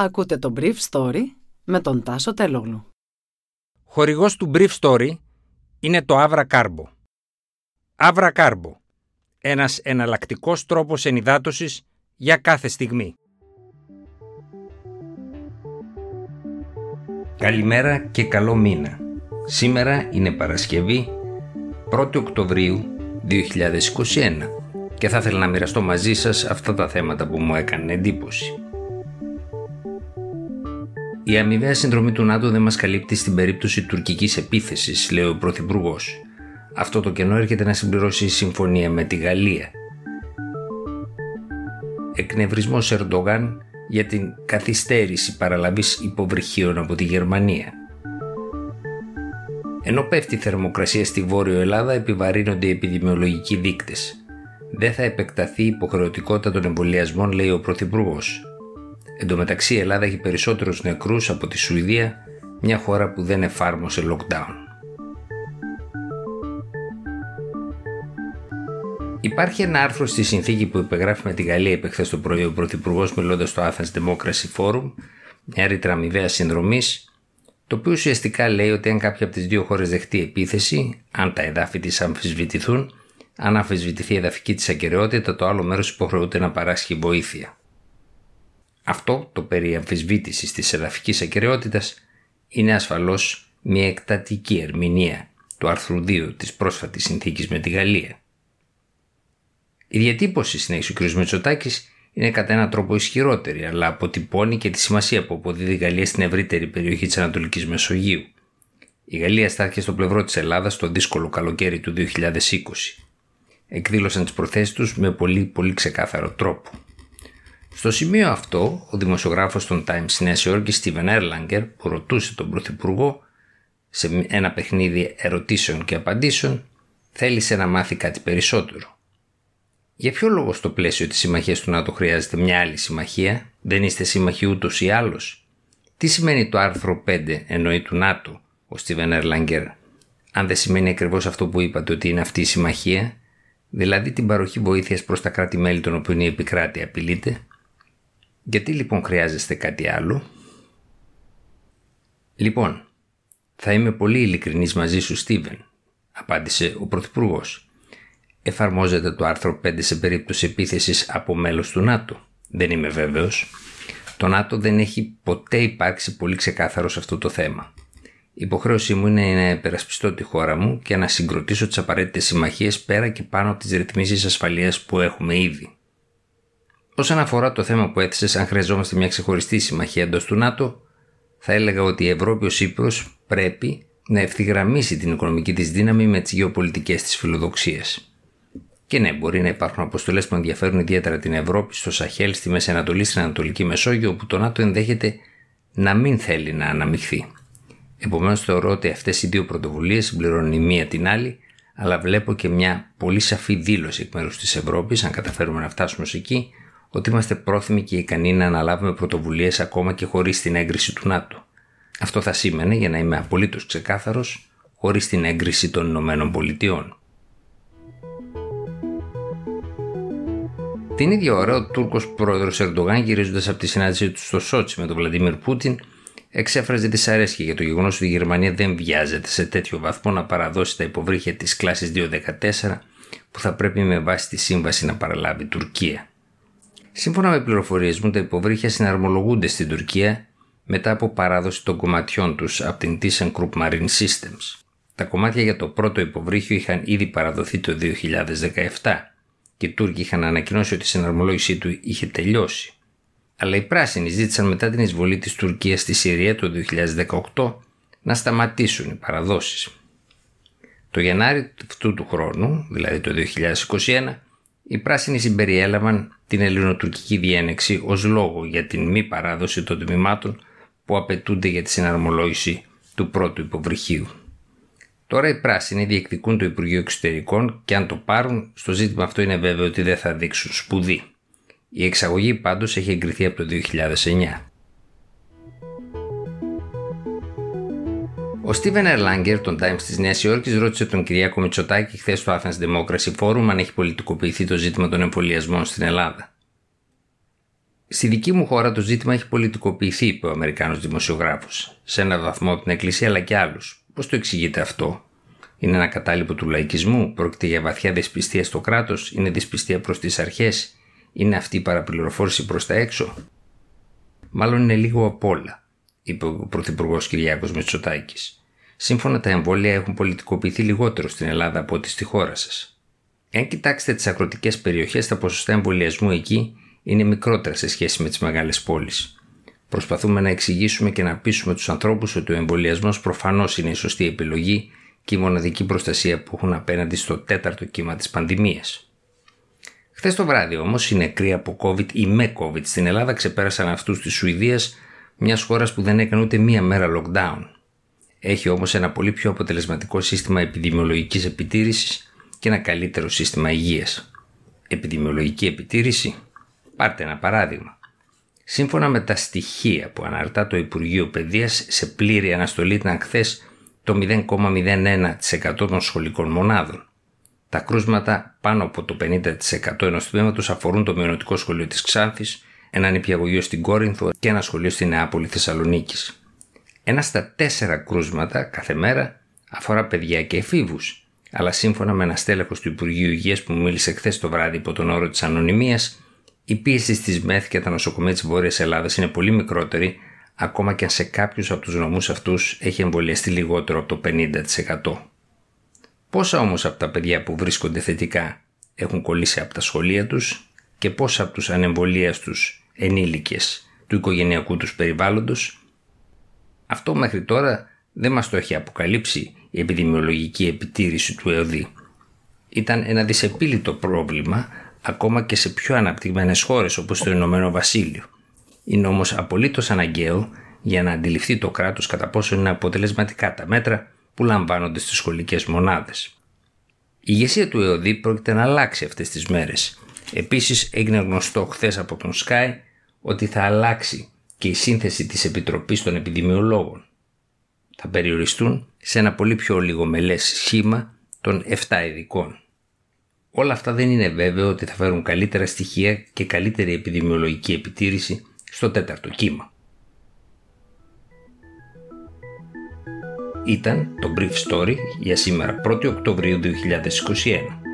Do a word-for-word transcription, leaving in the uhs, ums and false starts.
Ακούτε το Brief Story με τον Τάσο Τελόγλου. Χορηγός του Brief Story είναι το Avra Carbo. Avra Carbo, ένας εναλλακτικός τρόπος ενυδάτωσης για κάθε στιγμή. Καλημέρα και καλό μήνα. Σήμερα είναι Παρασκευή, πρώτη Οκτωβρίου δύο χιλιάδες είκοσι ένα και θα ήθελα να μοιραστώ μαζί σας αυτά τα θέματα που μου έκανε εντύπωση. Η αμοιβαία συνδρομή του ΝΑΤΟ δεν μας καλύπτει στην περίπτωση τουρκικής επίθεσης, λέει ο Πρωθυπουργός. Αυτό το κενό έρχεται να συμπληρώσει η συμφωνία με τη Γαλλία. Εκνευρισμός Ερντογάν για την καθυστέρηση παραλαβής υποβρυχίων από τη Γερμανία. Ενώ πέφτει η θερμοκρασία στη Βόρειο Ελλάδα, επιβαρύνονται οι επιδημιολογικοί δείκτες. Δεν θα επεκταθεί η υποχρεωτικότητα των εμβολιασμών, λέει ο Πρωθυπουργός. Εν τω μεταξύ, η Ελλάδα έχει περισσότερους νεκρούς από τη Σουηδία, μια χώρα που δεν εφάρμοσε lockdown. Υπάρχει ένα άρθρο στη συνθήκη που υπεγράφει με τη Γαλλία επεχθές το πρωί ο Πρωθυπουργός μιλώντας στο Athens Democracy Forum, μια ρήτρα αμοιβαίας συνδρομής, το οποίο ουσιαστικά λέει ότι αν κάποια από τις δύο χώρες δεχτεί επίθεση, αν τα εδάφη της αμφισβητηθούν, αν αμφισβητηθεί η εδαφική της ακεραιότητα, το άλλο μέρος υποχρεούται να παράσχει βοήθεια. Αυτό το περί αμφισβήτησης της εδαφικής ακεραιότητας είναι ασφαλώς μια εκτατική ερμηνεία του άρθρου δύο της πρόσφατης συνθήκης με τη Γαλλία. Η διατύπωση, συνέχισε ο κ. Μιτσοτάκης, είναι κατά έναν τρόπο ισχυρότερη, αλλά αποτυπώνει και τη σημασία που αποδίδει η Γαλλία στην ευρύτερη περιοχή της Ανατολικής Μεσογείου. Η Γαλλία στάθηκε στο πλευρό της Ελλάδας το δύσκολο καλοκαίρι του δύο χιλιάδες είκοσι. Εκδήλωσαν τις προθέσεις τους με πολύ πολύ ξεκάθαρο τρόπο. Στο σημείο αυτό, ο δημοσιογράφος των Times στη Νέα Υόρκη, Steven Erlanger, που ρωτούσε τον Πρωθυπουργό σε ένα παιχνίδι ερωτήσεων και απαντήσεων, θέλησε να μάθει κάτι περισσότερο. Για ποιο λόγο στο πλαίσιο της συμμαχίας του ΝΑΤΟ χρειάζεται μια άλλη συμμαχία, δεν είστε σύμμαχοι ούτως ή άλλως? Τι σημαίνει το άρθρο πέντε εννοεί του ΝΑΤΟ, ο Steven Erlanger, αν δεν σημαίνει ακριβώς αυτό που είπατε ότι είναι αυτή η συμμαχία, δηλαδή την παροχή βοήθειας προς τα κράτη-μέλη των οποίων η επικράτεια απειλείται? Γιατί λοιπόν χρειάζεστε κάτι άλλο? Λοιπόν, θα είμαι πολύ ειλικρινής μαζί σου, Στίβεν, απάντησε ο Πρωθυπουργός. Εφαρμόζεται το άρθρο πέντε σε περίπτωση επίθεσης από μέλος του ΝΑΤΟ. Δεν είμαι βέβαιος. Το ΝΑΤΟ δεν έχει ποτέ υπάρξει πολύ ξεκάθαρο σε αυτό το θέμα. Η υποχρέωσή μου είναι να υπερασπιστώ τη χώρα μου και να συγκροτήσω τις απαραίτητες συμμαχίες πέρα και πάνω από τις ρυθμίσεις ασφαλείας που έχουμε ήδη. Όσον αφορά το θέμα που έθεσες, αν χρειαζόμαστε μια ξεχωριστή συμμαχία εντός του ΝΑΤΟ, θα έλεγα ότι η Ευρώπη ως Ήπρος πρέπει να ευθυγραμμίσει την οικονομική της δύναμη με τις γεωπολιτικές της φιλοδοξίες. Και ναι, μπορεί να υπάρχουν αποστολές που ενδιαφέρουν ιδιαίτερα την Ευρώπη, στο Σαχέλ, στη Μέση Ανατολή, στην Ανατολική Μεσόγειο, όπου το ΝΑΤΟ ενδέχεται να μην θέλει να αναμειχθεί. Επομένως, θεωρώ ότι αυτές οι δύο πρωτοβουλίες συμπληρώνουν η μία την άλλη, αλλά βλέπω και μια πολύ σαφή δήλωση εκ μέρους της Ευρώπης, αν καταφέρουμε να φτάσουμε ως εκεί, ότι είμαστε πρόθυμοι και ικανοί να αναλάβουμε πρωτοβουλίες ακόμα και χωρίς την έγκριση του ΝΑΤΟ. Αυτό θα σήμαινε, για να είμαι απολύτως ξεκάθαρος, χωρίς την έγκριση των Ηνωμένων Πολιτειών. Την ίδια ώρα, ο Τούρκος πρόεδρος Ερντογάν, γυρίζοντας από τη συνάντησή του στο Σότσι με τον Βλαντιμίρ Πούτιν, εξέφραζε δυσαρέσκεια για το γεγονός ότι η Γερμανία δεν βιάζεται σε τέτοιο βαθμό να παραδώσει τα υποβρύχια της κλάσης διακόσια δεκατέσσερα που θα πρέπει με βάση τη σύμβαση να παραλάβει η Τουρκία. Σύμφωνα με πληροφορίες μου, τα υποβρύχια συναρμολογούνται στην Τουρκία μετά από παράδοση των κομματιών τους από την ThyssenKrupp Marine Systems. Τα κομμάτια για το πρώτο υποβρύχιο είχαν ήδη παραδοθεί το δύο χιλιάδες δεκαεπτά και οι Τούρκοι είχαν ανακοινώσει ότι η συναρμολόγησή του είχε τελειώσει. Αλλά οι πράσινοι ζήτησαν μετά την εισβολή της Τουρκίας στη Συρία το δύο χιλιάδες δεκαοκτώ να σταματήσουν οι παραδόσεις. Το Γενάρη αυτού του χρόνου, δηλαδή το δύο χιλιάδες είκοσι ένα, οι πράσινοι συμπεριέλαβαν την ελληνοτουρκική διένεξη ως λόγο για την μη παράδοση των τμήματων που απαιτούνται για τη συναρμολόγηση του πρώτου υποβρυχίου. Τώρα οι πράσινοι διεκδικούν το Υπουργείο Εξωτερικών και αν το πάρουν, στο ζήτημα αυτό είναι βέβαιο ότι δεν θα δείξουν σπουδή. Η εξαγωγή πάντως έχει εγκριθεί από το δύο χιλιάδες εννιά. Ο Steven Erlanger των Times της Νέας Υόρκης ρώτησε τον Κυριακό Μιτσοτάκη χθες στο Athens Democracy Forum αν έχει πολιτικοποιηθεί το ζήτημα των εμβολιασμών στην Ελλάδα. Στη δική μου χώρα το ζήτημα έχει πολιτικοποιηθεί, είπε ο Αμερικάνος δημοσιογράφος, σε έναν βαθμό από την Εκκλησία αλλά και άλλους. Πώς το εξηγείται αυτό? Είναι ένα κατάλοιπο του λαϊκισμού, πρόκειται για βαθιά δυσπιστία στο κράτος, είναι δυσπιστία προς τις αρχές, είναι αυτή η παραπληροφόρηση προς τα έξω? Μάλλον είναι λίγο απ' όλα, είπε ο Πρωθυπουργός Κυριακός Μιτσοτάκης. Σύμφωνα τα εμβόλια έχουν πολιτικοποιηθεί λιγότερο στην Ελλάδα από ό,τι στη χώρα σας. Εάν κοιτάξετε τις ακροτικές περιοχές, τα ποσοστά εμβολιασμού εκεί είναι μικρότερα σε σχέση με τις μεγάλες πόλεις. Προσπαθούμε να εξηγήσουμε και να πείσουμε τους ανθρώπους ότι ο εμβολιασμός προφανώς είναι η σωστή επιλογή και η μοναδική προστασία που έχουν απέναντι στο τέταρτο κύμα της πανδημίας. Χθες το βράδυ όμως οι νεκροί από COVID ή με COVID στην Ελλάδα ξεπέρασαν αυτούς της Σουηδίας, μιας χώρας που δεν έκανε ούτε μία μέρα lockdown. Έχει όμως ένα πολύ πιο αποτελεσματικό σύστημα επιδημιολογικής επιτήρησης και ένα καλύτερο σύστημα υγείας. Επιδημιολογική επιτήρηση? Πάρτε ένα παράδειγμα. Σύμφωνα με τα στοιχεία που αναρτά το Υπουργείο Παιδείας, σε πλήρη αναστολή ήταν χθες το μηδέν κόμμα μηδέν ένα τοις εκατό των σχολικών μονάδων. Τα κρούσματα πάνω από το πενήντα τοις εκατό ενός τμήματος αφορούν το μειονοτικό σχολείο της Ξάνθης, ένα νηπιαγωγείο στην Κόρινθο και ένα σχολείο στη Νεάπολη Θεσσαλονίκης. Ένα στα τέσσερα κρούσματα κάθε μέρα αφορά παιδιά και εφήβους, αλλά σύμφωνα με ένα στέλεχος του Υπουργείου Υγείας που μίλησε χθες το βράδυ υπό τον όρο της ανωνυμίας, η πίεση στις ΜΕΘ και τα νοσοκομεία της Βόρειας Ελλάδας είναι πολύ μικρότερη, ακόμα και αν σε κάποιους από τους νομούς αυτούς έχει εμβολιαστεί λιγότερο από το πενήντα τοις εκατό. Πόσα όμως από τα παιδιά που βρίσκονται θετικά έχουν κολλήσει από τα σχολεία τους και πόσα από τους ανεμβολίαστους ενήλικες του οικογενειακού τους περιβάλλοντος? Αυτό μέχρι τώρα δεν μας το έχει αποκαλύψει η επιδημιολογική επιτήρηση του ΕΟΔΗ. Ήταν ένα δυσεπίλητο πρόβλημα ακόμα και σε πιο αναπτυγμένες χώρες όπως το Ηνωμένο Βασίλειο. Είναι όμως απολύτως αναγκαίο για να αντιληφθεί το κράτος κατά πόσο είναι αποτελεσματικά τα μέτρα που λαμβάνονται στις σχολικές μονάδες. Η ηγεσία του ΕΟΔΗ πρόκειται να αλλάξει αυτές τις μέρες. Επίσης έγινε γνωστό χθες από τον Sky ότι θα αλλάξει και η σύνθεση της Επιτροπής των Επιδημιολόγων. Θα περιοριστούν σε ένα πολύ πιο λιγομελές σχήμα των επτά ειδικών. Όλα αυτά δεν είναι βέβαιο ότι θα φέρουν καλύτερα στοιχεία και καλύτερη επιδημιολογική επιτήρηση στο τέταρτο κύμα. Ήταν το Brief Story για σήμερα, πρώτη Οκτωβρίου δύο χιλιάδες είκοσι ένα.